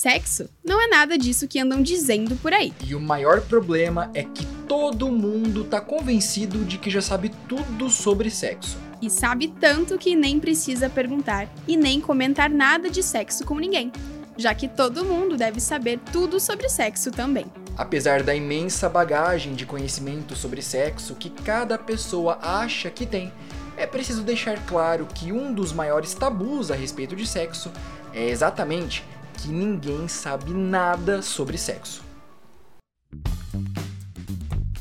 sexo não é nada disso que andam dizendo por aí. E o maior problema é que todo mundo tá convencido de que já sabe tudo sobre sexo. E sabe tanto que nem precisa perguntar e nem comentar nada de sexo com ninguém, já que todo mundo deve saber tudo sobre sexo também. Apesar da imensa bagagem de conhecimento sobre sexo que cada pessoa acha que tem, é preciso deixar claro que um dos maiores tabus a respeito de sexo é exatamente que ninguém sabe nada sobre sexo.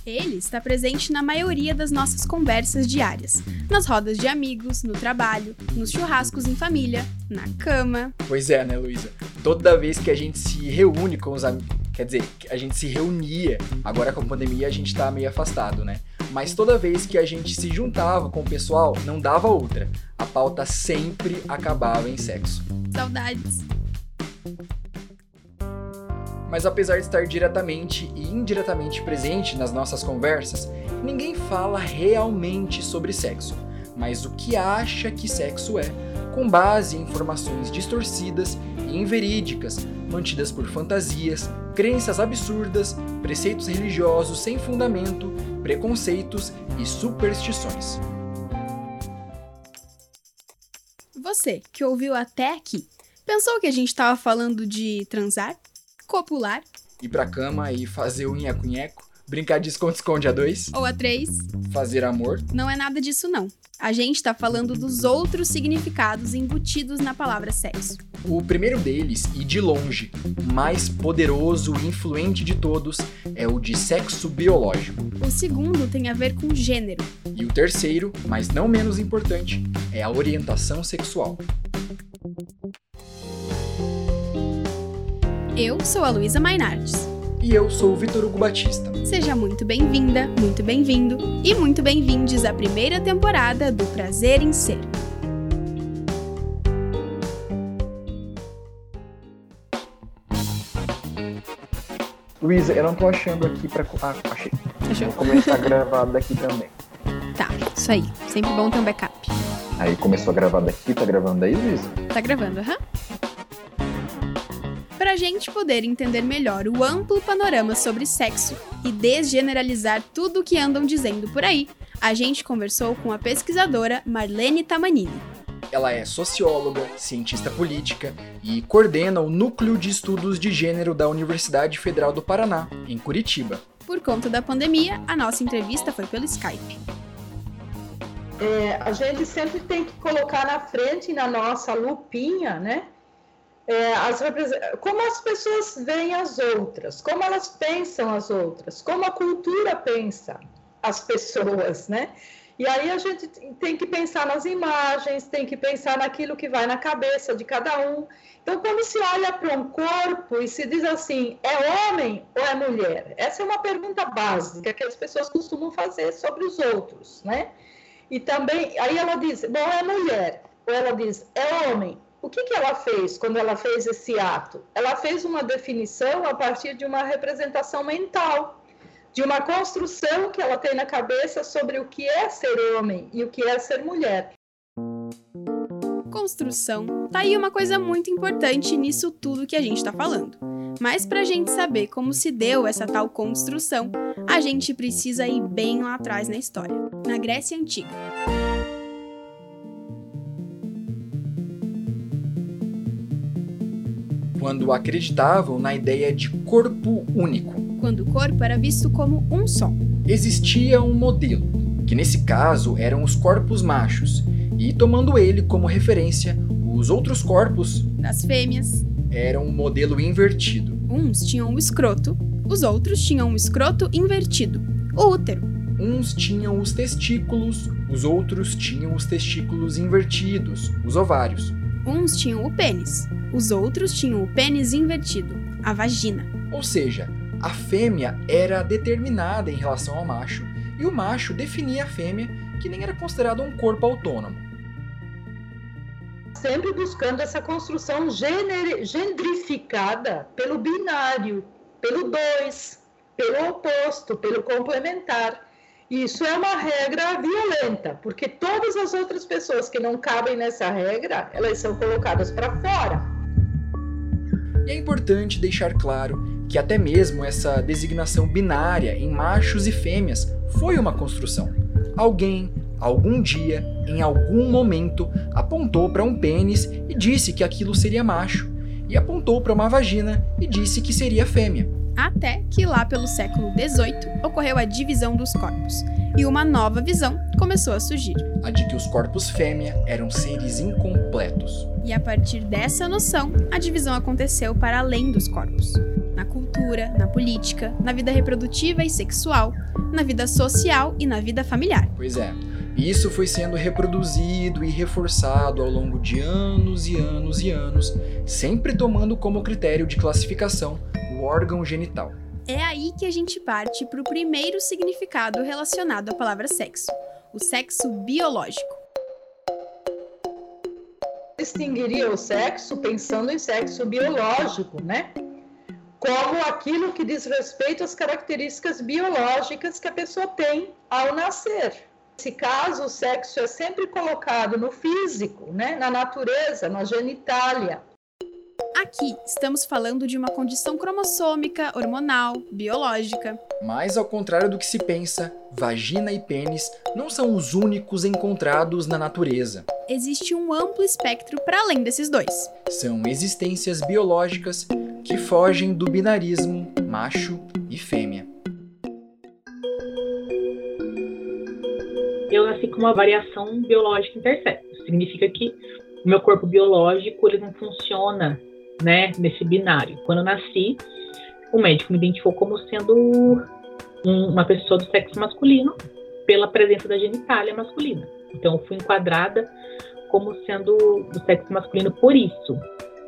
Ele está presente na maioria das nossas conversas diárias, nas rodas de amigos, no trabalho, nos churrascos em família, na cama... Pois é, né, Luísa? Toda vez que a gente se reúne com os amigos... Quer dizer, a gente se reunia, agora com a pandemia a gente tá meio afastado, né? Mas toda vez que a gente se juntava com o pessoal, não dava outra. A pauta sempre acabava em sexo. Saudades! Mas apesar de estar diretamente e indiretamente presente nas nossas conversas, ninguém fala realmente sobre sexo, mas o que acha que sexo é, com base em informações distorcidas e inverídicas, mantidas por fantasias, crenças absurdas, preceitos religiosos sem fundamento, preconceitos e superstições. Você, que ouviu até aqui, pensou que a gente estava falando de transar? Copular, ir pra cama e fazer o nheco-nheco, brincar de esconde-esconde a 2 ou a 3, fazer amor. Não é nada disso não. A gente tá falando dos outros significados embutidos na palavra sexo. O primeiro deles, e de longe, o mais poderoso e influente de todos, é o de sexo biológico. O segundo tem a ver com gênero. E o terceiro, mas não menos importante, é a orientação sexual. Eu sou a Luísa Mainardes. E eu sou o Vitor Hugo Batista. Seja muito bem-vinda, muito bem-vindo e muito bem-vindes à primeira temporada do Prazer em Ser. Luísa, eu não tô achando aqui pra... achei. Achou? Vou começar gravado daqui também. Tá, isso aí. Sempre bom ter um backup. Aí começou a gravar daqui, tá gravando daí, Luísa? Tá gravando, aham. Para a gente poder entender melhor o amplo panorama sobre sexo e desgeneralizar tudo o que andam dizendo por aí, a gente conversou com a pesquisadora Marlene Tamanini. Ela é socióloga, cientista política e coordena o Núcleo de Estudos de Gênero da Universidade Federal do Paraná, em Curitiba. Por conta da pandemia, a nossa entrevista foi pelo Skype. A gente sempre tem que colocar na frente, na nossa lupinha, né? Como as pessoas veem as outras, como elas pensam as outras, como a cultura pensa as pessoas, né? E aí a gente tem que pensar nas imagens, tem que pensar naquilo que vai na cabeça de cada um. Então, quando se olha para um corpo e se diz assim, é homem ou é mulher? Essa é uma pergunta básica que as pessoas costumam fazer sobre os outros, né? E também, aí ela diz, bom, é mulher, ou ela diz, é homem. O que ela fez quando ela fez esse ato? Ela fez uma definição a partir de uma representação mental, de uma construção que ela tem na cabeça sobre o que é ser homem e o que é ser mulher. Construção. Tá aí uma coisa muito importante nisso tudo que a gente tá falando. Mas pra gente saber como se deu essa tal construção, a gente precisa ir bem lá atrás na história, na Grécia Antiga. Quando acreditavam na ideia de corpo único. Quando o corpo era visto como um só. Existia um modelo, que nesse caso eram os corpos machos, e tomando ele como referência, os outros corpos das fêmeas eram um modelo invertido. Uns tinham um escroto, os outros tinham um escroto invertido, o útero. Uns tinham os testículos, os outros tinham os testículos invertidos, os ovários. Uns tinham o pênis, os outros tinham o pênis invertido, a vagina. Ou seja, a fêmea era determinada em relação ao macho, e o macho definia a fêmea, que nem era considerado um corpo autônomo. Sempre buscando essa construção gendrificada pelo binário, pelo dois, pelo oposto, pelo complementar. Isso é uma regra violenta, porque todas as outras pessoas que não cabem nessa regra, elas são colocadas para fora. E é importante deixar claro que até mesmo essa designação binária em machos e fêmeas foi uma construção. Alguém, algum dia, em algum momento, apontou para um pênis e disse que aquilo seria macho, e apontou para uma vagina e disse que seria fêmea. Até que lá pelo século XVIII ocorreu a divisão dos corpos, e uma nova visão começou a surgir. A de que os corpos fêmea eram seres incompletos. E a partir dessa noção, a divisão aconteceu para além dos corpos. Na cultura, na política, na vida reprodutiva e sexual, na vida social e na vida familiar. Pois é, isso foi sendo reproduzido e reforçado ao longo de anos e anos e anos, sempre tomando como critério de classificação o órgão genital. É aí que a gente parte para o primeiro significado relacionado à palavra sexo, o sexo biológico. Distinguiria o sexo pensando em sexo biológico, né? Como aquilo que diz respeito às características biológicas que a pessoa tem ao nascer. Nesse caso, o sexo é sempre colocado no físico, né? Na natureza, na genitália. Aqui estamos falando de uma condição cromossômica, hormonal, biológica. Mas ao contrário do que se pensa, vagina e pênis não são os únicos encontrados na natureza. Existe um amplo espectro para além desses dois. São existências biológicas que fogem do binarismo macho e fêmea. Eu nasci com uma variação biológica intersexo. Significa que o meu corpo biológico ele não funciona, né, nesse binário. Quando eu nasci, o médico me identificou como sendo uma pessoa do sexo masculino pela presença da genitália masculina. Então, eu fui enquadrada como sendo do sexo masculino por isso.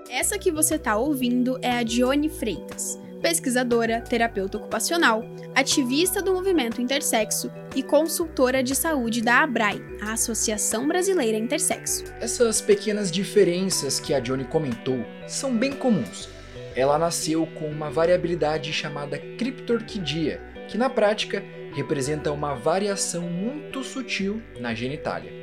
Essa que você está ouvindo é a Dione Freitas, pesquisadora, terapeuta ocupacional, ativista do movimento intersexo e consultora de saúde da ABRAE, a Associação Brasileira Intersexo. Essas pequenas diferenças que a Dione comentou são bem comuns. Ela nasceu com uma variabilidade chamada criptorquidia, que na prática representa uma variação muito sutil na genitália.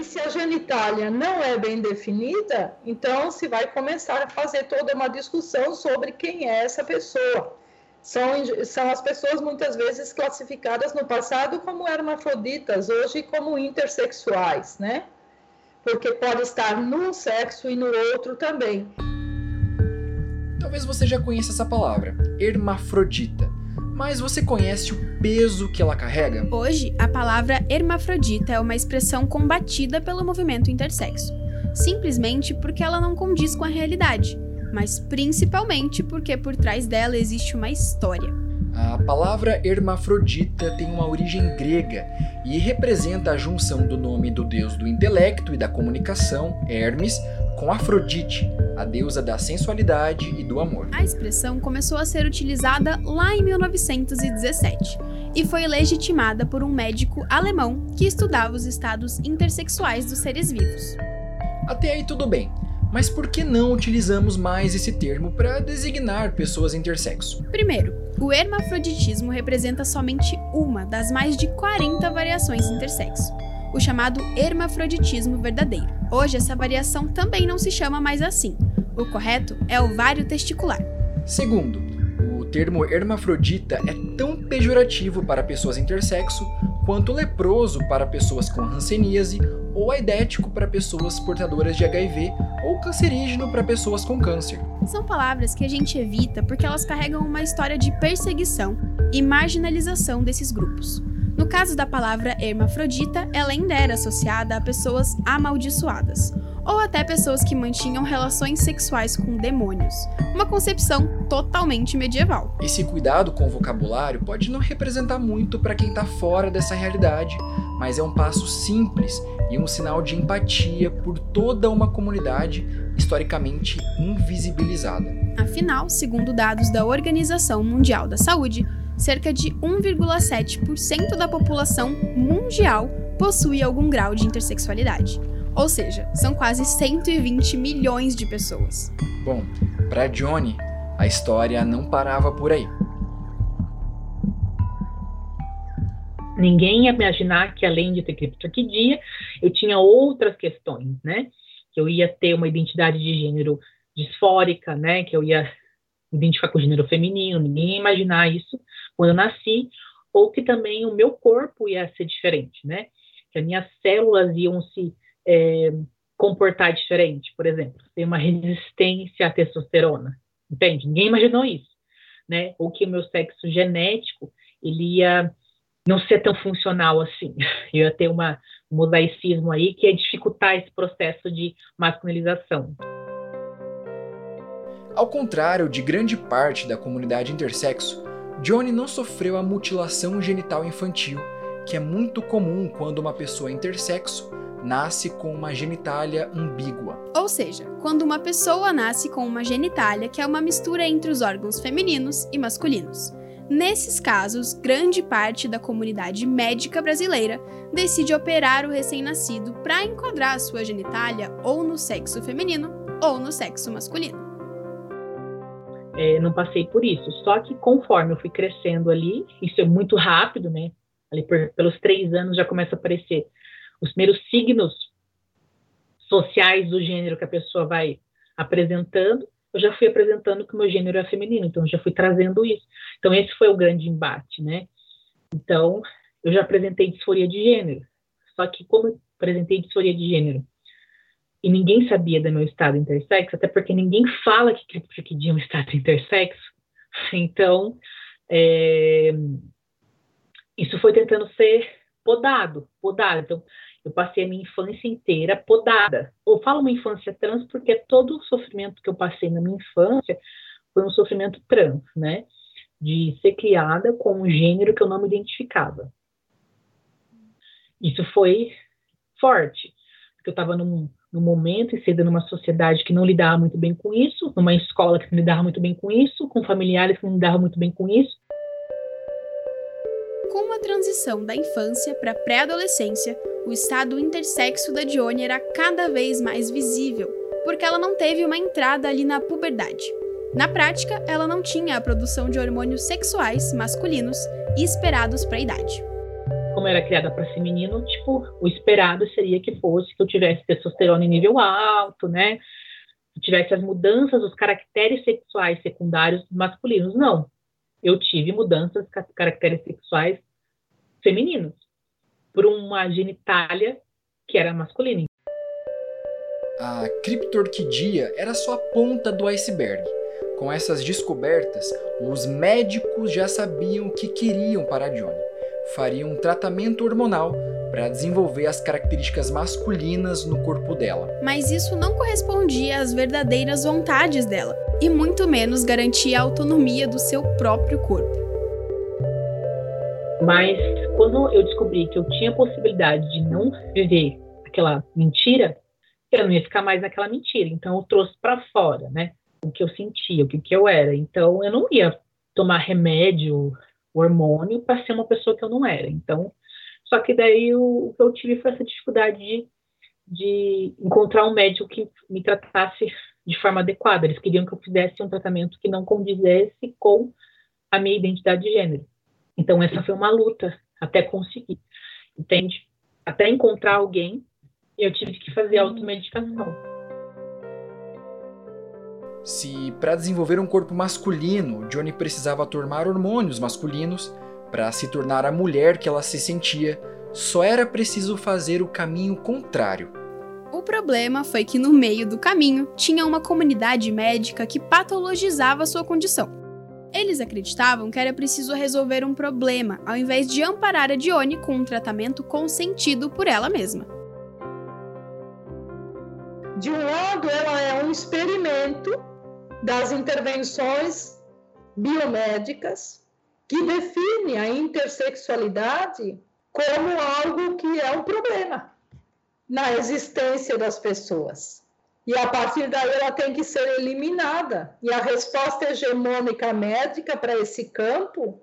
Se a genitália não é bem definida, então se vai começar a fazer toda uma discussão sobre quem é essa pessoa. São as pessoas muitas vezes classificadas no passado como hermafroditas, hoje como intersexuais, né? Porque pode estar num sexo e no outro também. Talvez você já conheça essa palavra, hermafrodita. Mas você conhece o peso que ela carrega? Hoje, a palavra hermafrodita é uma expressão combatida pelo movimento intersexo, simplesmente porque ela não condiz com a realidade, mas principalmente porque por trás dela existe uma história. A palavra hermafrodita tem uma origem grega e representa a junção do nome do deus do intelecto e da comunicação, Hermes, com Afrodite, a deusa da sensualidade e do amor. A expressão começou a ser utilizada lá em 1917 e foi legitimada por um médico alemão que estudava os estados intersexuais dos seres vivos. Até aí tudo bem, mas por que não utilizamos mais esse termo para designar pessoas intersexo? Primeiro, o hermafroditismo representa somente uma das mais de 40 variações intersexo, o chamado hermafroditismo verdadeiro. Hoje, essa variação também não se chama mais assim. O correto é ovário testicular. Segundo, o termo hermafrodita é tão pejorativo para pessoas intersexo quanto leproso para pessoas com hanseníase ou aidético para pessoas portadoras de HIV ou cancerígeno para pessoas com câncer. São palavras que a gente evita porque elas carregam uma história de perseguição e marginalização desses grupos. No caso da palavra hermafrodita, ela ainda era associada a pessoas amaldiçoadas, ou até pessoas que mantinham relações sexuais com demônios, uma concepção totalmente medieval. Esse cuidado com o vocabulário pode não representar muito para quem está fora dessa realidade, mas é um passo simples e um sinal de empatia por toda uma comunidade historicamente invisibilizada. Afinal, segundo dados da Organização Mundial da Saúde, cerca de 1,7% da população mundial possui algum grau de intersexualidade. Ou seja, são quase 120 milhões de pessoas. Bom, para Dione, a história não parava por aí. Ninguém ia imaginar que, além de ter criptorquidia, eu tinha outras questões, né? que eu ia ter uma identidade de gênero disfórica, né, que eu ia identificar com o gênero feminino, ninguém ia imaginar isso quando eu nasci, ou que também o meu corpo ia ser diferente, né, que as minhas células iam se comportar diferente, por exemplo, ter uma resistência à testosterona, entende? Ninguém imaginou isso, né, ou que o meu sexo genético, ele ia não ser tão funcional assim, eu ia ter um mosaicismo aí que ia dificultar esse processo de masculinização. Ao contrário de grande parte da comunidade intersexo, Dione não sofreu a mutilação genital infantil, que é muito comum quando uma pessoa intersexo nasce com uma genitália ambígua. Ou seja, quando uma pessoa nasce com uma genitália que é uma mistura entre os órgãos femininos e masculinos. Nesses casos, grande parte da comunidade médica brasileira decide operar o recém-nascido para enquadrar a sua genitália ou no sexo feminino ou no sexo masculino. Não passei por isso, só que conforme eu fui crescendo ali, isso é muito rápido, né? Ali pelos 3 anos já começa a aparecer os primeiros signos sociais do gênero que a pessoa vai apresentando. Eu já fui apresentando que o meu gênero é feminino, então eu já fui trazendo isso. Então esse foi o grande embate, né? Então eu já apresentei disforia de gênero, só que como eu apresentei disforia de gênero, e ninguém sabia do meu estado intersexo, até porque ninguém fala que é um estado intersexo. Então, isso foi tentando ser podado. Então, eu passei a minha infância inteira podada. Eu falo uma infância trans porque todo o sofrimento que eu passei na minha infância foi um sofrimento trans, né? De ser criada com um gênero que eu não me identificava. Isso foi forte, porque eu estava num momento, inserido numa sociedade que não lidava muito bem com isso, numa escola que não lidava muito bem com isso, com familiares que não lidavam muito bem com isso. Com a transição da infância para a pré-adolescência, o estado intersexo da Dione era cada vez mais visível, porque ela não teve uma entrada ali na puberdade. Na prática, ela não tinha a produção de hormônios sexuais masculinos esperados para a idade. Como eu era criada para ser menino, tipo, o esperado seria que fosse que eu tivesse testosterona em nível alto, né? Que tivesse as mudanças, os caracteres sexuais secundários masculinos. Não, eu tive mudanças de caracteres sexuais femininos por uma genitália que era masculina. A criptorquidia era só a ponta do iceberg. Com essas descobertas, os médicos já sabiam o que queriam para a Dione. Fariam um tratamento hormonal para desenvolver as características masculinas no corpo dela. Mas isso não correspondia às verdadeiras vontades dela, e muito menos garantia a autonomia do seu próprio corpo. Mas quando eu descobri que eu tinha a possibilidade de não viver aquela mentira, eu não ia ficar mais naquela mentira. Então eu trouxe para fora, né, o que eu sentia, o que eu era. Então eu não ia tomar remédio, hormônio, para ser uma pessoa que eu não era. Então, só que daí o que eu tive foi essa dificuldade de encontrar um médico que me tratasse de forma adequada. Eles queriam que eu fizesse um tratamento que não condizesse com a minha identidade de gênero. Então, essa foi uma luta até conseguir, entende? Até encontrar alguém, eu tive que fazer automedicação. Se para desenvolver um corpo masculino, Dione precisava tomar hormônios masculinos para se tornar a mulher que ela se sentia, só era preciso fazer o caminho contrário. O problema foi que no meio do caminho tinha uma comunidade médica que patologizava sua condição. Eles acreditavam que era preciso resolver um problema, ao invés de amparar a Dione com um tratamento consentido por ela mesma. De um lado, ela é um experimento das intervenções biomédicas que define a intersexualidade como algo que é um problema na existência das pessoas. E a partir daí ela tem que ser eliminada. E a resposta hegemônica médica para esse campo,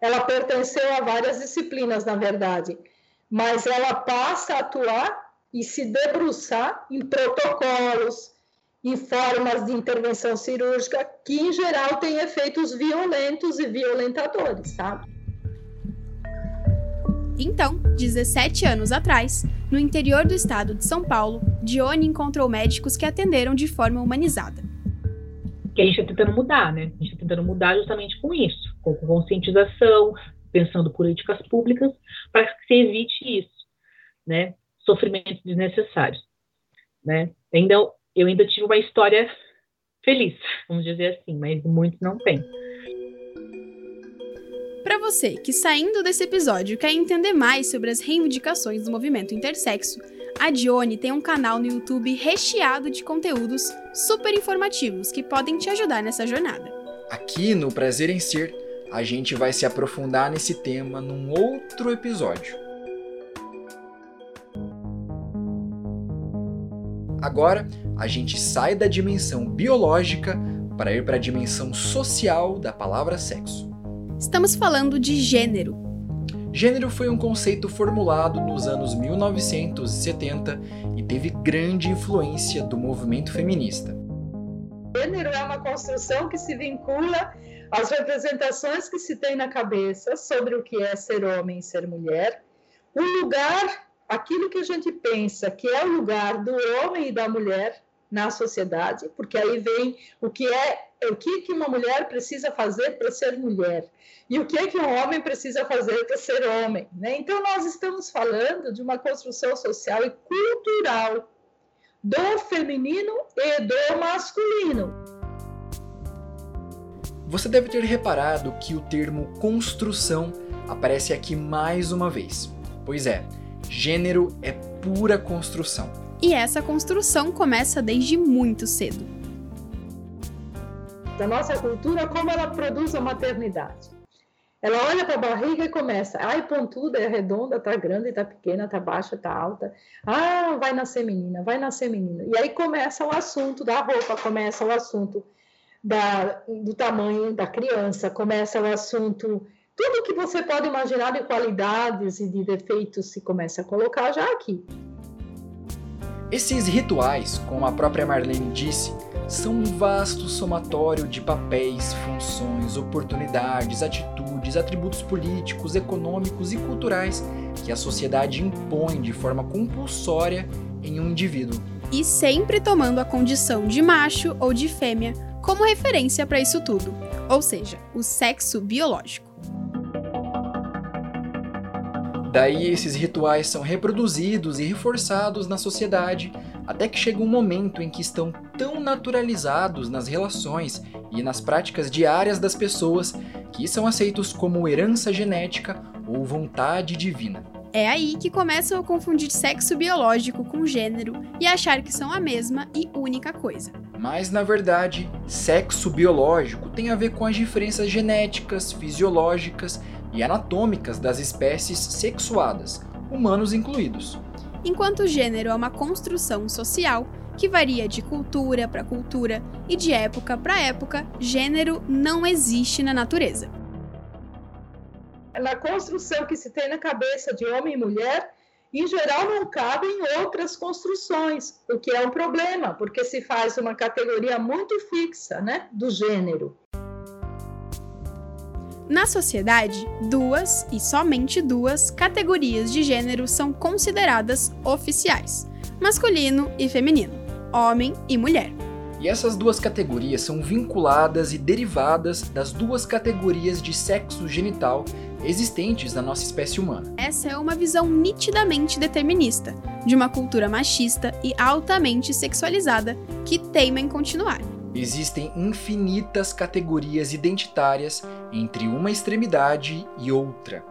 ela pertenceu a várias disciplinas, na verdade, mas ela passa a atuar e se debruçar em protocolos, em formas de intervenção cirúrgica, que em geral têm efeitos violentos e violentadores, sabe? Então, 17 anos atrás, no interior do estado de São Paulo, Dione encontrou médicos que atenderam de forma humanizada. Que a gente está tentando mudar, né? A gente está tentando mudar justamente com isso, com conscientização, pensando políticas públicas, para que se evite isso, né? Sofrimentos desnecessários, né? Então, eu ainda tive uma história feliz, vamos dizer assim, mas muitos não têm. Para você que, saindo desse episódio, quer entender mais sobre as reivindicações do movimento intersexo, a Dione tem um canal no YouTube recheado de conteúdos super informativos que podem te ajudar nessa jornada. Aqui no Prazer em Ser, a gente vai se aprofundar nesse tema num outro episódio. Agora, a gente sai da dimensão biológica para ir para a dimensão social da palavra sexo. Estamos falando de gênero. Gênero foi um conceito formulado nos anos 1970 e teve grande influência do movimento feminista. Gênero é uma construção que se vincula às representações que se tem na cabeça sobre o que é ser homem e ser mulher, o lugar, aquilo que a gente pensa que é o lugar do homem e da mulher na sociedade, porque aí vem o que uma mulher precisa fazer para ser mulher e o que é que um homem precisa fazer para ser homem, né? Então, nós estamos falando de uma construção social e cultural do feminino e do masculino. Você deve ter reparado que o termo construção aparece aqui mais uma vez. Pois é, gênero é pura construção. E essa construção começa desde muito cedo. Da nossa cultura, como ela produz a maternidade. Ela olha para a barriga e começa, ai, pontuda, é redonda, tá grande, tá pequena, tá baixa, tá alta. Ah, vai nascer menina, vai nascer menino. E aí começa o assunto da roupa, começa o assunto do tamanho da criança, começa o assunto... Tudo que você pode imaginar de qualidades e de defeitos se começa a colocar já aqui. Esses rituais, como a própria Marlene disse, são um vasto somatório de papéis, funções, oportunidades, atitudes, atributos políticos, econômicos e culturais que a sociedade impõe de forma compulsória em um indivíduo. E sempre tomando a condição de macho ou de fêmea como referência para isso tudo, ou seja, o sexo biológico. Daí, esses rituais são reproduzidos e reforçados na sociedade, até que chega um momento em que estão tão naturalizados nas relações e nas práticas diárias das pessoas que são aceitos como herança genética ou vontade divina. É aí que começam a confundir sexo biológico com gênero e achar que são a mesma e única coisa. Mas, na verdade, sexo biológico tem a ver com as diferenças genéticas, fisiológicas e anatômicas das espécies sexuadas, humanos incluídos. Enquanto o gênero é uma construção social que varia de cultura para cultura e de época para época, gênero não existe na natureza. Na construção que se tem na cabeça de homem e mulher, em geral não cabem outras construções, o que é um problema, porque se faz uma categoria muito fixa, né, do gênero. Na sociedade, duas, e somente duas, categorias de gênero são consideradas oficiais: masculino e feminino, homem e mulher. E essas duas categorias são vinculadas e derivadas das duas categorias de sexo genital existentes na nossa espécie humana. Essa é uma visão nitidamente determinista, de uma cultura machista e altamente sexualizada que teima em continuar. Existem infinitas categorias identitárias entre uma extremidade e outra.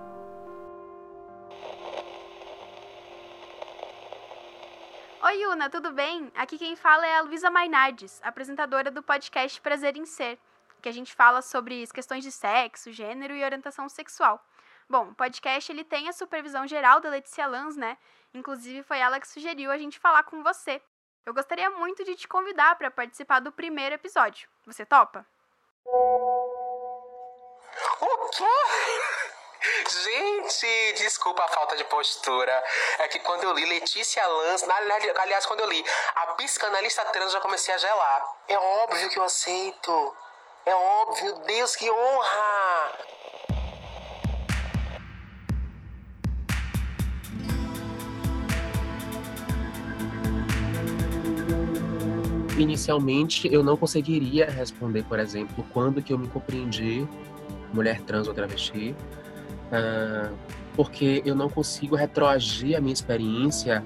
Oi, Iuna, tudo bem? Aqui quem fala é a Luísa Mainardes, apresentadora do podcast Prazer em Ser, que a gente fala sobre as questões de sexo, gênero e orientação sexual. Bom, o podcast ele tem a supervisão geral da Letícia Lanz, né? Inclusive foi ela que sugeriu a gente falar com você. Eu gostaria muito de te convidar para participar do primeiro episódio. Você topa? O quê? Gente, desculpa a falta de postura. É que quando eu li Letícia Lanz, aliás, quando eu li a psicanalista trans, já comecei a gelar. É óbvio que eu aceito. É óbvio. Deus, que honra! inicialmente eu não conseguiria responder, por exemplo, quando que eu me compreendi mulher trans ou travesti, porque eu não consigo retroagir a minha experiência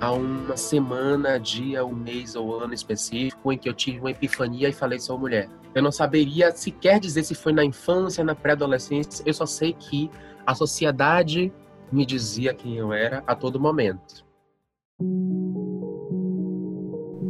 a uma semana, dia, um mês ou ano específico em que eu tive uma epifania e falei sou mulher. Eu não saberia sequer dizer se foi na infância, na pré-adolescência, eu só sei que a sociedade me dizia quem eu era a todo momento.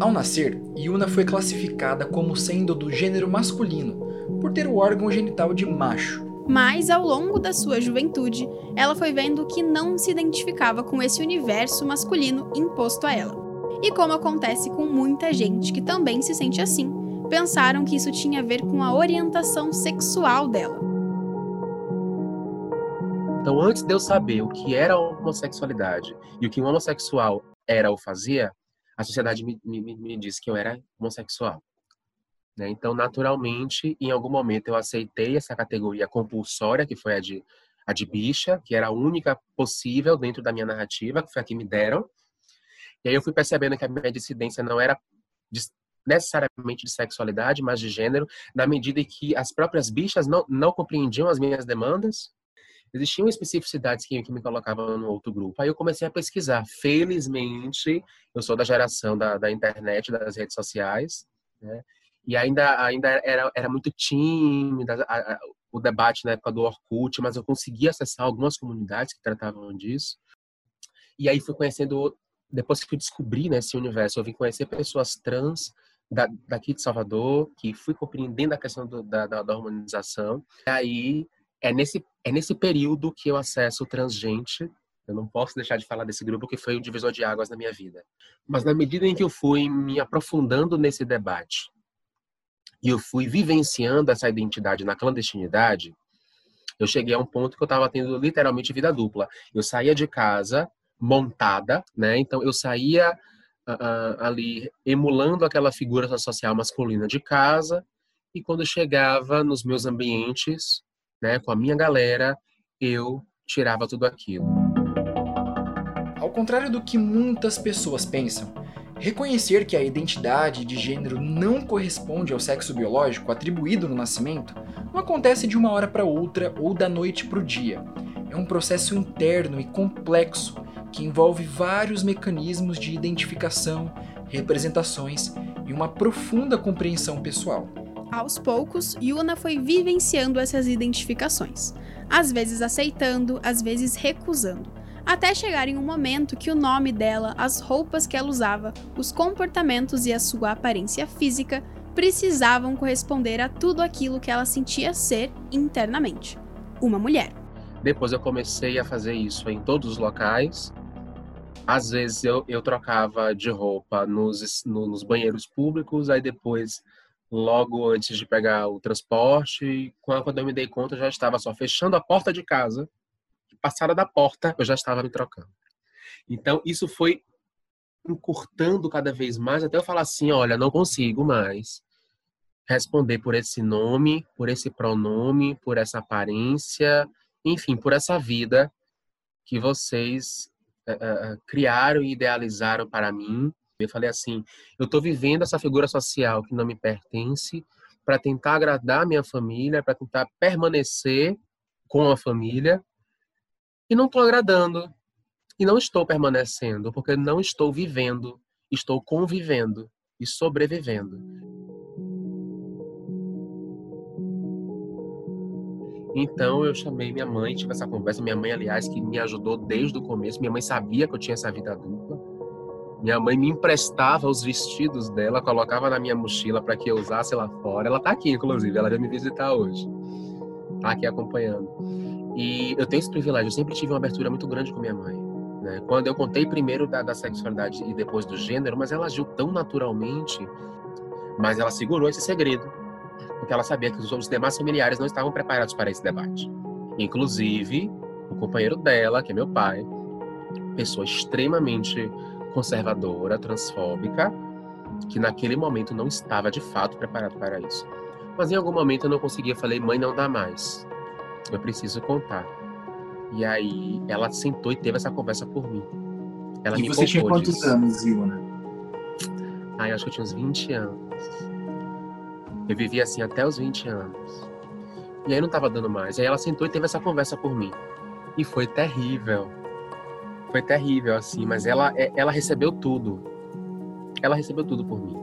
Ao nascer, Iuna foi classificada como sendo do gênero masculino, por ter o órgão genital de macho. Mas, ao longo da sua juventude, ela foi vendo que não se identificava com esse universo masculino imposto a ela. E como acontece com muita gente que também se sente assim, pensaram que isso tinha a ver com a orientação sexual dela. Então, antes de eu saber o que era a homossexualidade e o que um homossexual era ou fazia, a sociedade me disse que eu era homossexual. Né? Então, naturalmente, em algum momento eu aceitei essa categoria compulsória, que foi a de bicha, que era a única possível dentro da minha narrativa, que foi a que me deram. E aí eu fui percebendo que a minha dissidência não era necessariamente de sexualidade, mas de gênero, na medida em que as próprias bichas não compreendiam as minhas demandas. Existiam especificidades que me colocavam no outro grupo. Aí eu comecei a pesquisar. Felizmente, eu sou da geração da internet, das redes sociais, né? E ainda era muito tímida o debate na época do Orkut, mas eu consegui acessar algumas comunidades que tratavam disso. E aí fui conhecendo, depois que eu descobri, né, esse universo, eu vim conhecer pessoas trans daqui de Salvador, que fui compreendendo a questão da hormonização. E aí é nesse período que eu acesso o transgente. Eu não posso deixar de falar desse grupo, que foi um divisor de águas na minha vida. Mas na medida em que eu fui me aprofundando nesse debate, e eu fui vivenciando essa identidade na clandestinidade, eu cheguei a um ponto que eu estava tendo literalmente vida dupla. Eu saía de casa montada, né? Então eu saía ali emulando aquela figura social masculina de casa, e quando chegava nos meus ambientes, né, com a minha galera, eu tirava tudo aquilo. Ao contrário do que muitas pessoas pensam, reconhecer que a identidade de gênero não corresponde ao sexo biológico atribuído no nascimento não acontece de uma hora para outra ou da noite para o dia. É um processo interno e complexo que envolve vários mecanismos de identificação, representações e uma profunda compreensão pessoal. Aos poucos, Iuna foi vivenciando essas identificações, às vezes aceitando, às vezes recusando, até chegar em um momento que o nome dela, as roupas que ela usava, os comportamentos e a sua aparência física precisavam corresponder a tudo aquilo que ela sentia ser internamente. Uma mulher. Depois eu comecei a fazer isso em todos os locais. Às vezes eu trocava de roupa nos banheiros públicos, aí depois, logo antes de pegar o transporte, quando eu me dei conta, eu já estava só fechando a porta de casa. Passada da porta, eu já estava me trocando. Então, isso foi encurtando cada vez mais, até eu falar assim, olha, não consigo mais responder por esse nome, por esse pronome, por essa aparência, enfim, por essa vida que vocês criaram e idealizaram para mim. Eu falei assim, eu estou vivendo essa figura social que não me pertence para tentar agradar a minha família, para tentar permanecer com a família, e não estou agradando, e não estou permanecendo, porque não estou vivendo, estou convivendo e sobrevivendo. Então eu chamei minha mãe, tive essa conversa, minha mãe, aliás, que me ajudou desde o começo, minha mãe sabia que eu tinha essa vida dupla, minha mãe me emprestava os vestidos dela, colocava na minha mochila para que eu usasse lá fora, ela está aqui, inclusive, ela veio me visitar hoje, está aqui acompanhando. E eu tenho esse privilégio, eu sempre tive uma abertura muito grande com minha mãe, né? Quando eu contei primeiro da sexualidade e depois do gênero, mas ela agiu tão naturalmente, mas ela segurou esse segredo, porque ela sabia que os demais familiares não estavam preparados para esse debate. Inclusive, o companheiro dela, que é meu pai, pessoa extremamente conservadora, transfóbica, que naquele momento não estava de fato preparado para isso. Mas em algum momento eu não conseguia, falei, mãe, não dá mais. Eu preciso contar. E aí, ela sentou e teve essa conversa por mim. Ela me contou disso. E você tinha quantos anos, Iuna? eu acho que eu tinha uns 20 anos. Eu vivi assim até os 20 anos. E aí não tava dando mais. E aí ela sentou e teve essa conversa por mim. E foi terrível. Foi terrível, assim. Mas ela recebeu tudo. Ela recebeu tudo por mim.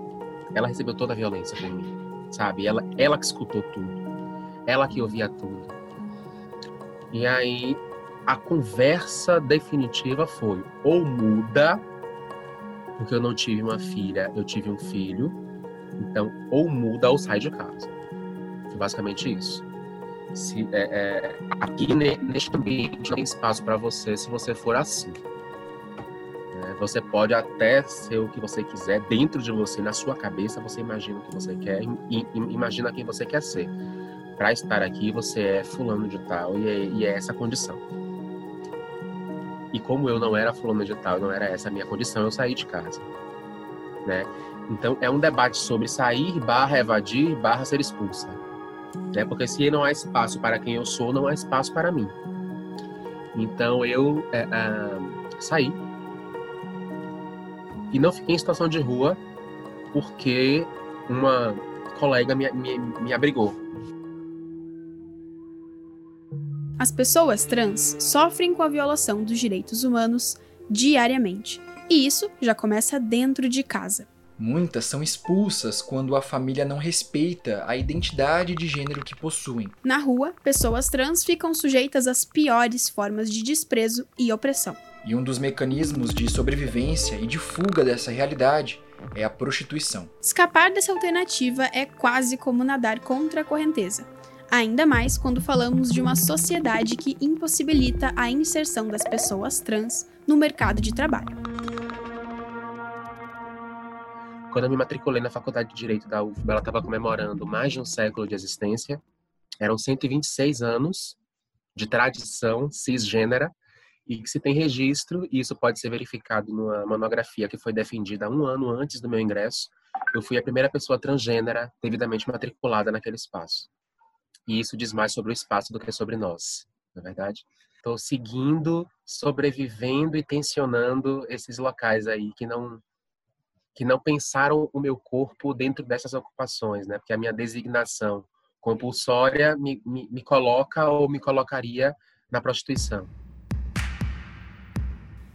Ela recebeu toda a violência por mim, sabe? Ela que escutou tudo. Ela que ouvia tudo. E aí, a conversa definitiva foi: ou muda, porque eu não tive uma filha, eu tive um filho. Então, ou muda ou sai de casa. Foi basicamente isso. Aqui neste ambiente não tem espaço para você se você for assim. Você pode até ser o que você quiser dentro de você, na sua cabeça, você imagina o que você quer e imagina quem você quer ser. Para estar aqui, você é fulano de tal e é essa a condição. E como eu não era fulano de tal, não era essa a minha condição, eu saí de casa, né? Então, é um debate sobre sair, evadir, ser expulsa, né? Porque se não há espaço para quem eu sou, não há espaço para mim. Então, eu saí. E não fiquei em situação de rua porque uma colega me abrigou. As pessoas trans sofrem com a violação dos direitos humanos diariamente. E isso já começa dentro de casa. Muitas são expulsas quando a família não respeita a identidade de gênero que possuem. Na rua, pessoas trans ficam sujeitas às piores formas de desprezo e opressão. E um dos mecanismos de sobrevivência e de fuga dessa realidade é a prostituição. Escapar dessa alternativa é quase como nadar contra a correnteza, ainda mais quando falamos de uma sociedade que impossibilita a inserção das pessoas trans no mercado de trabalho. Quando eu me matriculei na Faculdade de Direito da UFBA, ela estava comemorando mais de um século de existência. Eram 126 anos de tradição cisgênera. E que se tem registro, e isso pode ser verificado numa monografia que foi defendida um ano antes do meu ingresso, eu fui a primeira pessoa transgênera devidamente matriculada naquele espaço. E isso diz mais sobre o espaço do que sobre nós, não é verdade? Estou seguindo, sobrevivendo e tensionando esses locais aí que não pensaram o meu corpo dentro dessas ocupações, né? Porque a minha designação compulsória me coloca ou me colocaria na prostituição.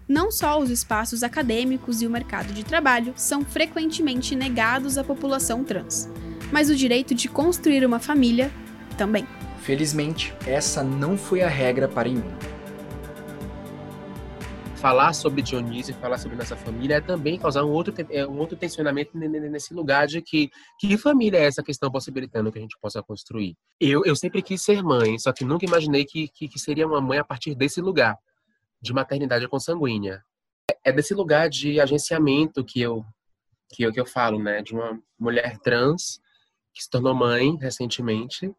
Não só os espaços acadêmicos e o mercado de trabalho são frequentemente negados à população trans, mas o direito de construir uma família também. Felizmente, essa não foi a regra para Iuna. Falar sobre Dionísio, falar sobre nossa família é também causar um outro tensionamento nesse lugar de que família é essa que estão possibilitando que a gente possa construir. Eu sempre quis ser mãe, só que nunca imaginei que seria uma mãe a partir desse lugar de maternidade consanguínea. É desse lugar de agenciamento que eu falo, né? De uma mulher trans que se tornou mãe recentemente,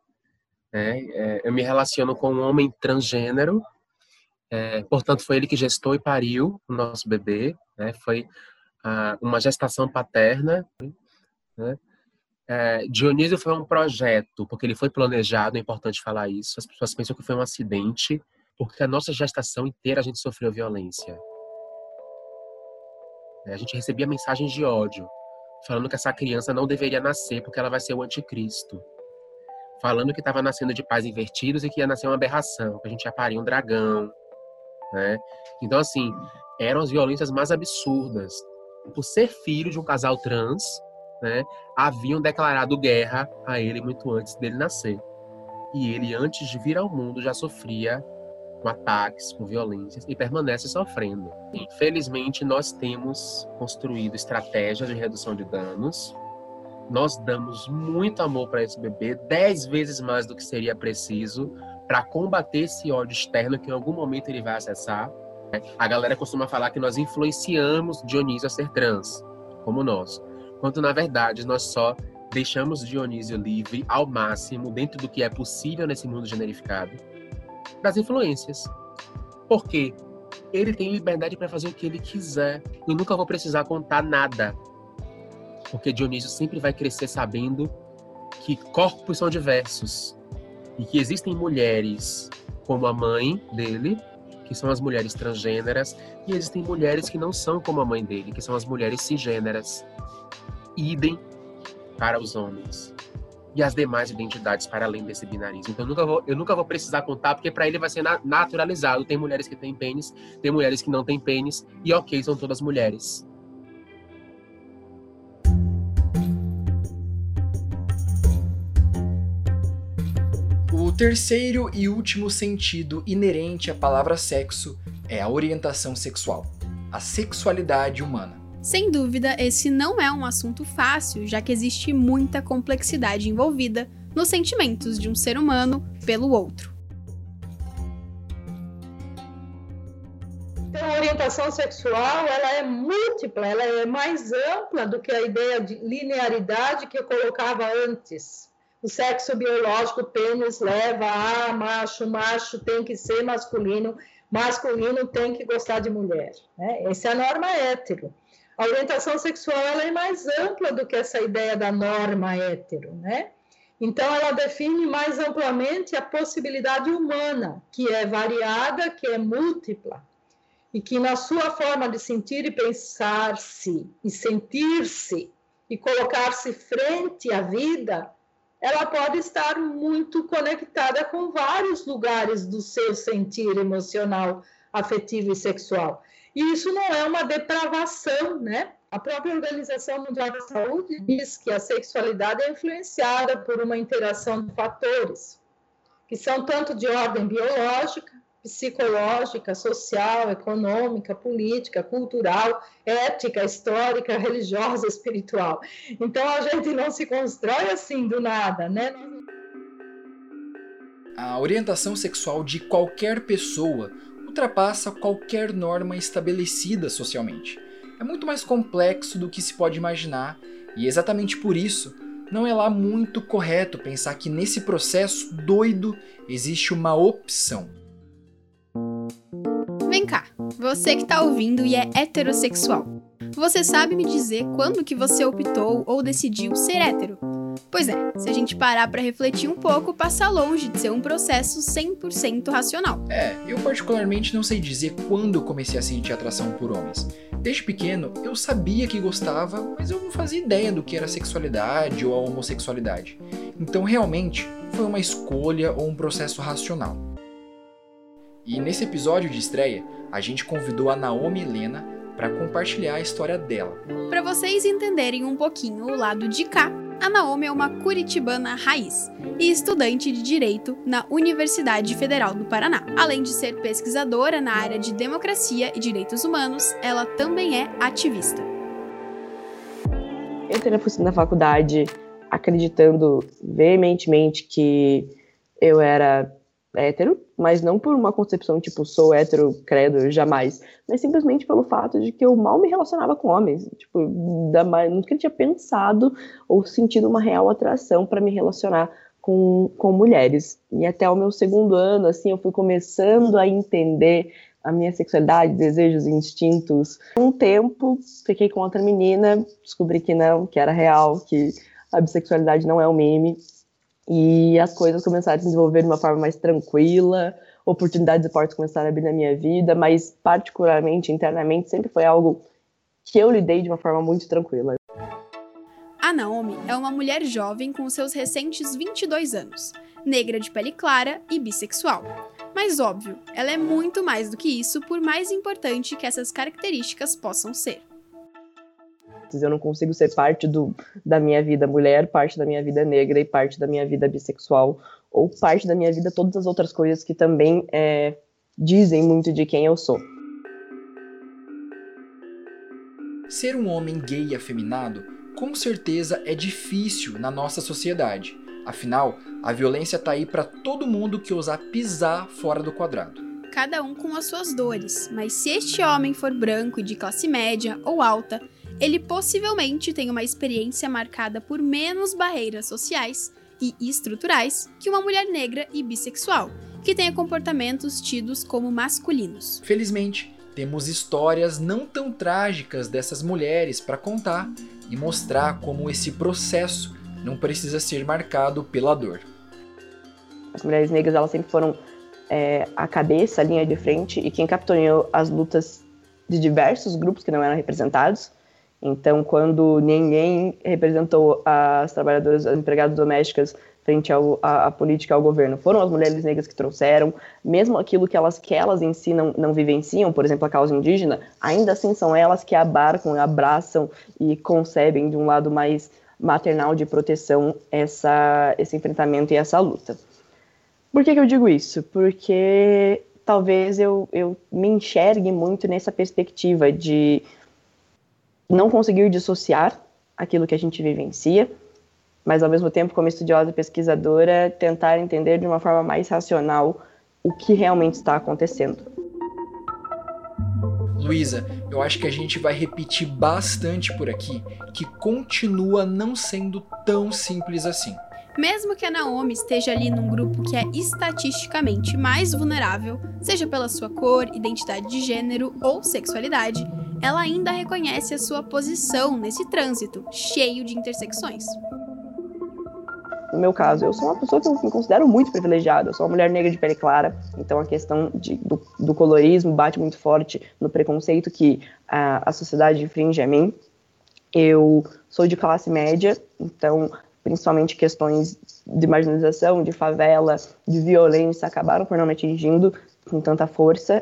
né? Eu me relaciono com um homem transgênero, portanto, foi ele que gestou e pariu o nosso bebê, né? Foi uma gestação paterna, né? Dionísio foi um projeto, porque ele foi planejado, é importante falar isso, as pessoas pensam que foi um acidente, porque a nossa gestação inteira a gente sofreu violência. A gente recebia mensagens de ódio, falando que essa criança não deveria nascer porque ela vai ser o anticristo. Falando que estava nascendo de pais invertidos e que ia nascer uma aberração, que a gente ia parir um dragão, né? Então, assim, eram as violências mais absurdas. Por ser filho de um casal trans, né, haviam declarado guerra a ele muito antes dele nascer. E ele, antes de vir ao mundo, já sofria com ataques, com violências, e permanece sofrendo. Infelizmente, nós temos construído estratégias de redução de danos. Nós damos muito amor para esse bebê, 10 vezes mais do que seria preciso para combater esse ódio externo que em algum momento ele vai acessar. A galera costuma falar que nós influenciamos Dionísio a ser trans, como nós. Quando, na verdade, nós só deixamos Dionísio livre ao máximo dentro do que é possível nesse mundo generificado, das influências, porque ele tem liberdade para fazer o que ele quiser e nunca vou precisar contar nada, porque Dionísio sempre vai crescer sabendo que corpos são diversos e que existem mulheres como a mãe dele, que são as mulheres transgêneras, e existem mulheres que não são como a mãe dele, que são as mulheres cisgêneras. idem para os homens. E as demais identidades para além desse binarismo. Então eu nunca vou precisar contar, porque para ele vai ser naturalizado. Tem mulheres que têm pênis, tem mulheres que não têm pênis, e ok, são todas mulheres. O terceiro e último sentido inerente à palavra sexo é a orientação sexual, a sexualidade humana. Sem dúvida, esse não é um assunto fácil, já que existe muita complexidade envolvida nos sentimentos de um ser humano pelo outro. Então, a orientação sexual ela é múltipla, ela é mais ampla do que a ideia de linearidade que eu colocava antes. O sexo biológico, pênis, leva a macho, macho tem que ser masculino, masculino tem que gostar de mulher, né? Essa é a norma hétero. A orientação sexual ela é mais ampla do que essa ideia da norma hétero, né? Então, ela define mais amplamente a possibilidade humana, que é variada, que é múltipla, e que na sua forma de sentir e pensar-se, e sentir-se, e colocar-se frente à vida, ela pode estar muito conectada com vários lugares do seu sentir emocional, afetivo e sexual. E isso não é uma depravação, né? A própria Organização Mundial da Saúde diz que a sexualidade é influenciada por uma interação de fatores, que são tanto de ordem biológica, psicológica, social, econômica, política, cultural, ética, histórica, religiosa, espiritual. Então, a gente não se constrói assim do nada, né? A orientação sexual de qualquer pessoa ultrapassa qualquer norma estabelecida socialmente. É muito mais complexo do que se pode imaginar, e exatamente por isso, não é lá muito correto pensar que nesse processo doido existe uma opção. Vem cá, você que tá ouvindo e é heterossexual. Você sabe me dizer quando que você optou ou decidiu ser hétero? Pois é, se a gente parar pra refletir um pouco, passa longe de ser um processo 100% racional. Eu particularmente não sei dizer quando eu comecei a sentir atração por homens. Desde pequeno, eu sabia que gostava, mas eu não fazia ideia do que era sexualidade ou a homossexualidade. Então, realmente, foi uma escolha ou um processo racional. E nesse episódio de estreia, a gente convidou a Naomi Helena para compartilhar a história dela. Para vocês entenderem um pouquinho o lado de cá, a Naomi é uma curitibana raiz e estudante de Direito na Universidade Federal do Paraná. Além de ser pesquisadora na área de democracia e direitos humanos, ela também é ativista. Eu entrei na faculdade acreditando veementemente que eu era hétero, mas não por uma concepção tipo, sou hétero, credo, jamais, mas simplesmente pelo fato de que eu mal me relacionava com homens, tipo, nunca tinha pensado ou sentido uma real atração para me relacionar com mulheres, e até o meu segundo ano, assim, eu fui começando a entender a minha sexualidade, desejos e instintos. Um tempo, fiquei com outra menina, descobri que não, que era real, que a bissexualidade não é um meme, e as coisas começaram a se desenvolver de uma forma mais tranquila, oportunidades e portas começaram a abrir na minha vida, mas particularmente, internamente, sempre foi algo que eu lidei de uma forma muito tranquila. A Naomi é uma mulher jovem com seus recentes 22 anos, negra de pele clara e bissexual. Mas óbvio, ela é muito mais do que isso, por mais importante que essas características possam ser. Eu não consigo ser parte da minha vida mulher, parte da minha vida negra e parte da minha vida bissexual, ou parte da minha vida todas as outras coisas que também dizem muito de quem eu sou. Ser um homem gay e afeminado, com certeza é difícil na nossa sociedade. Afinal, a violência tá aí para todo mundo que ousar pisar fora do quadrado. Cada um com as suas dores, mas se este homem for branco e de classe média ou alta, ele possivelmente tem uma experiência marcada por menos barreiras sociais e estruturais que uma mulher negra e bissexual, que tenha comportamentos tidos como masculinos. Felizmente, temos histórias não tão trágicas dessas mulheres para contar e mostrar como esse processo não precisa ser marcado pela dor. As mulheres negras elas sempre foram a cabeça, a linha de frente, e quem capitaneou as lutas de diversos grupos que não eram representados. Então, quando ninguém representou as trabalhadoras, as empregadas domésticas frente à política, ao governo, foram as mulheres negras que trouxeram, mesmo aquilo que elas em si não vivenciam, por exemplo, a causa indígena, ainda assim são elas que abarcam, abraçam e concebem de um lado mais maternal de proteção esse enfrentamento e essa luta. Por que eu digo isso? Porque talvez eu me enxergue muito nessa perspectiva de não conseguir dissociar aquilo que a gente vivencia, mas ao mesmo tempo, como estudiosa e pesquisadora, tentar entender de uma forma mais racional o que realmente está acontecendo. Luísa, eu acho que a gente vai repetir bastante por aqui que continua não sendo tão simples assim. Mesmo que a Naomi esteja ali num grupo que é estatisticamente mais vulnerável, seja pela sua cor, identidade de gênero ou sexualidade, ela ainda reconhece a sua posição nesse trânsito cheio de intersecções. No meu caso, eu sou uma pessoa que eu me considero muito privilegiada, eu sou uma mulher negra de pele clara, então a questão do colorismo bate muito forte no preconceito que a sociedade infringe a mim. Eu sou de classe média, então principalmente questões de marginalização, de favela, de violência, acabaram por não me atingindo com tanta força.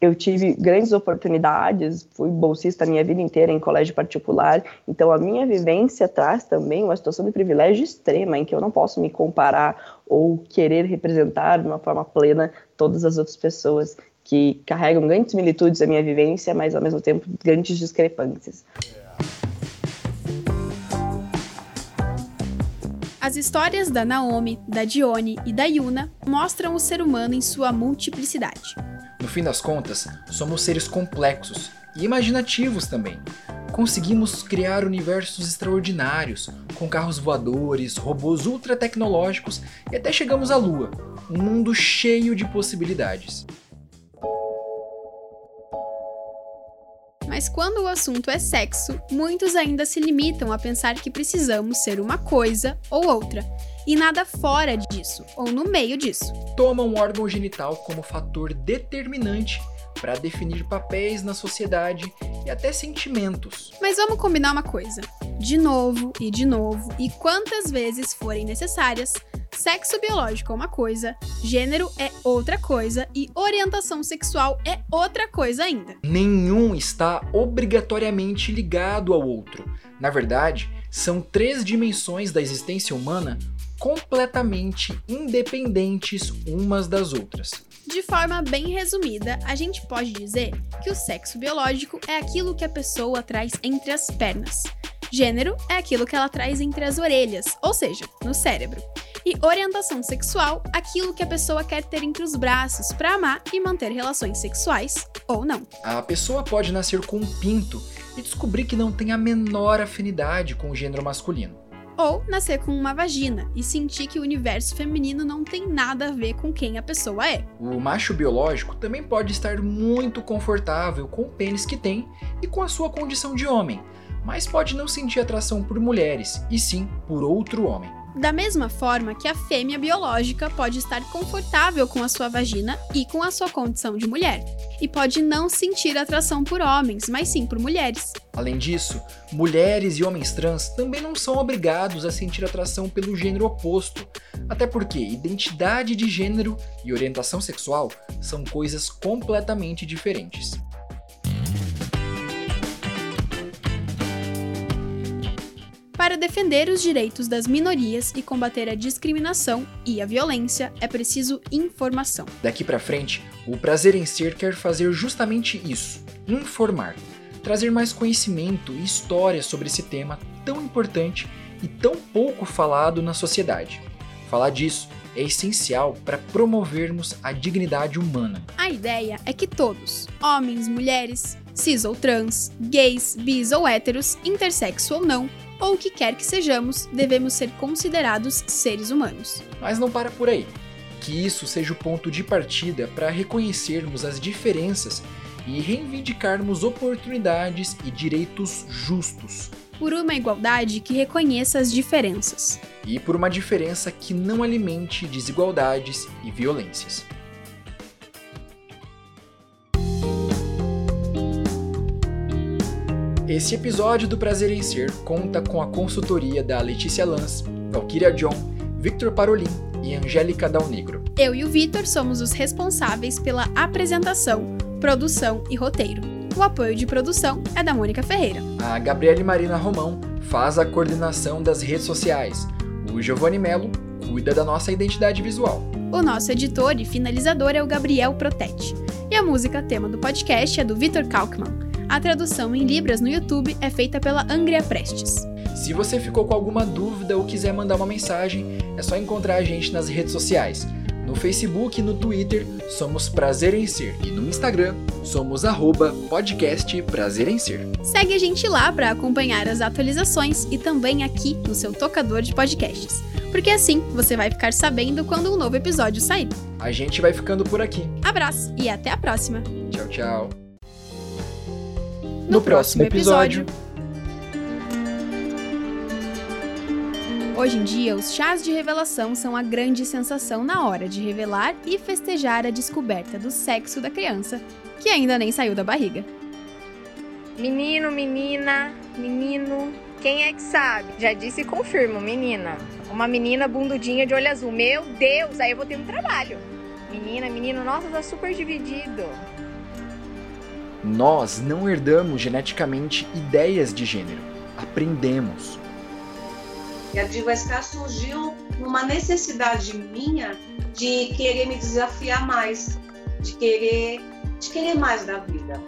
Eu tive grandes oportunidades, fui bolsista a minha vida inteira em colégio particular, então a minha vivência traz também uma situação de privilégio extrema, em que eu não posso me comparar ou querer representar de uma forma plena todas as outras pessoas que carregam grandes similitudes da minha vivência, mas ao mesmo tempo grandes discrepâncias. As histórias da Naomi, da Dione e da Iuna mostram o ser humano em sua multiplicidade. No fim das contas, somos seres complexos e imaginativos também. Conseguimos criar universos extraordinários, com carros voadores, robôs ultra tecnológicos e até chegamos à Lua, um mundo cheio de possibilidades. Mas quando o assunto é sexo, muitos ainda se limitam a pensar que precisamos ser uma coisa ou outra, e nada fora disso, ou no meio disso. Tomam um órgão genital como fator determinante para definir papéis na sociedade e até sentimentos. Mas vamos combinar uma coisa, de novo, e quantas vezes forem necessárias, sexo biológico é uma coisa, gênero é outra coisa e orientação sexual é outra coisa ainda. Nenhum está obrigatoriamente ligado ao outro. Na verdade, são três dimensões da existência humana completamente independentes umas das outras. De forma bem resumida, a gente pode dizer que o sexo biológico é aquilo que a pessoa traz entre as pernas. Gênero é aquilo que ela traz entre as orelhas, ou seja, no cérebro. E orientação sexual, aquilo que a pessoa quer ter entre os braços para amar e manter relações sexuais, ou não. A pessoa pode nascer com um pinto e descobrir que não tem a menor afinidade com o gênero masculino. Ou nascer com uma vagina e sentir que o universo feminino não tem nada a ver com quem a pessoa é. O macho biológico também pode estar muito confortável com o pênis que tem e com a sua condição de homem, mas pode não sentir atração por mulheres, e sim por outro homem. Da mesma forma que a fêmea biológica pode estar confortável com a sua vagina e com a sua condição de mulher, e pode não sentir atração por homens, mas sim por mulheres. Além disso, mulheres e homens trans também não são obrigados a sentir atração pelo gênero oposto, até porque identidade de gênero e orientação sexual são coisas completamente diferentes. Para defender os direitos das minorias e combater a discriminação e a violência, é preciso informação. Daqui pra frente, o Prazer em Ser quer fazer justamente isso, informar, trazer mais conhecimento e história sobre esse tema tão importante e tão pouco falado na sociedade. Falar disso é essencial para promovermos a dignidade humana. A ideia é que todos, homens, mulheres, cis ou trans, gays, bis ou héteros, intersexo ou não, ou o que quer que sejamos, devemos ser considerados seres humanos. Mas não para por aí. Que isso seja o ponto de partida para reconhecermos as diferenças e reivindicarmos oportunidades e direitos justos. Por uma igualdade que reconheça as diferenças. E por uma diferença que não alimente desigualdades e violências. Este episódio do Prazer em Ser conta com a consultoria da Letícia Lanz, Valquíria John, Victor Parolin e Angélica Dal Negro. Eu e o Vitor somos os responsáveis pela apresentação, produção e roteiro. O apoio de produção é da Mônica Ferreira. A Gabriele Marina Romão faz a coordenação das redes sociais. O Giovani Mello cuida da nossa identidade visual. O nosso editor e finalizador é o Gabriel Protetti. E a música tema do podcast é do Victor Kalkman. A tradução em Libras no YouTube é feita pela Angria Prestes. Se você ficou com alguma dúvida ou quiser mandar uma mensagem, é só encontrar a gente nas redes sociais. No Facebook e no Twitter, somos Prazer em Ser. E no Instagram, somos @podcastprazeremser. Segue a gente lá para acompanhar as atualizações e também aqui no seu tocador de podcasts. Porque assim você vai ficar sabendo quando um novo episódio sair. A gente vai ficando por aqui. Abraço e até a próxima. Tchau, tchau. No próximo episódio. Hoje em dia, os chás de revelação são a grande sensação na hora de revelar e festejar a descoberta do sexo da criança, que ainda nem saiu da barriga. Menino, menina, menino, quem é que sabe? Já disse e confirmo, menina. Uma menina bundudinha de olho azul. Meu Deus, aí eu vou ter um trabalho. Menina, menino, nossa, tá super dividido. Nós não herdamos geneticamente ideias de gênero, aprendemos. A DivasK surgiu numa necessidade minha de querer me desafiar mais, de querer mais da vida.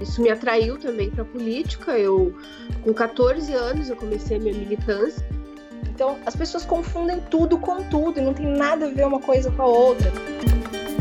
Isso me atraiu também para a política. Eu, com 14 anos, eu comecei a minha militância. Então, as pessoas confundem tudo com tudo e não tem nada a ver uma coisa com a outra.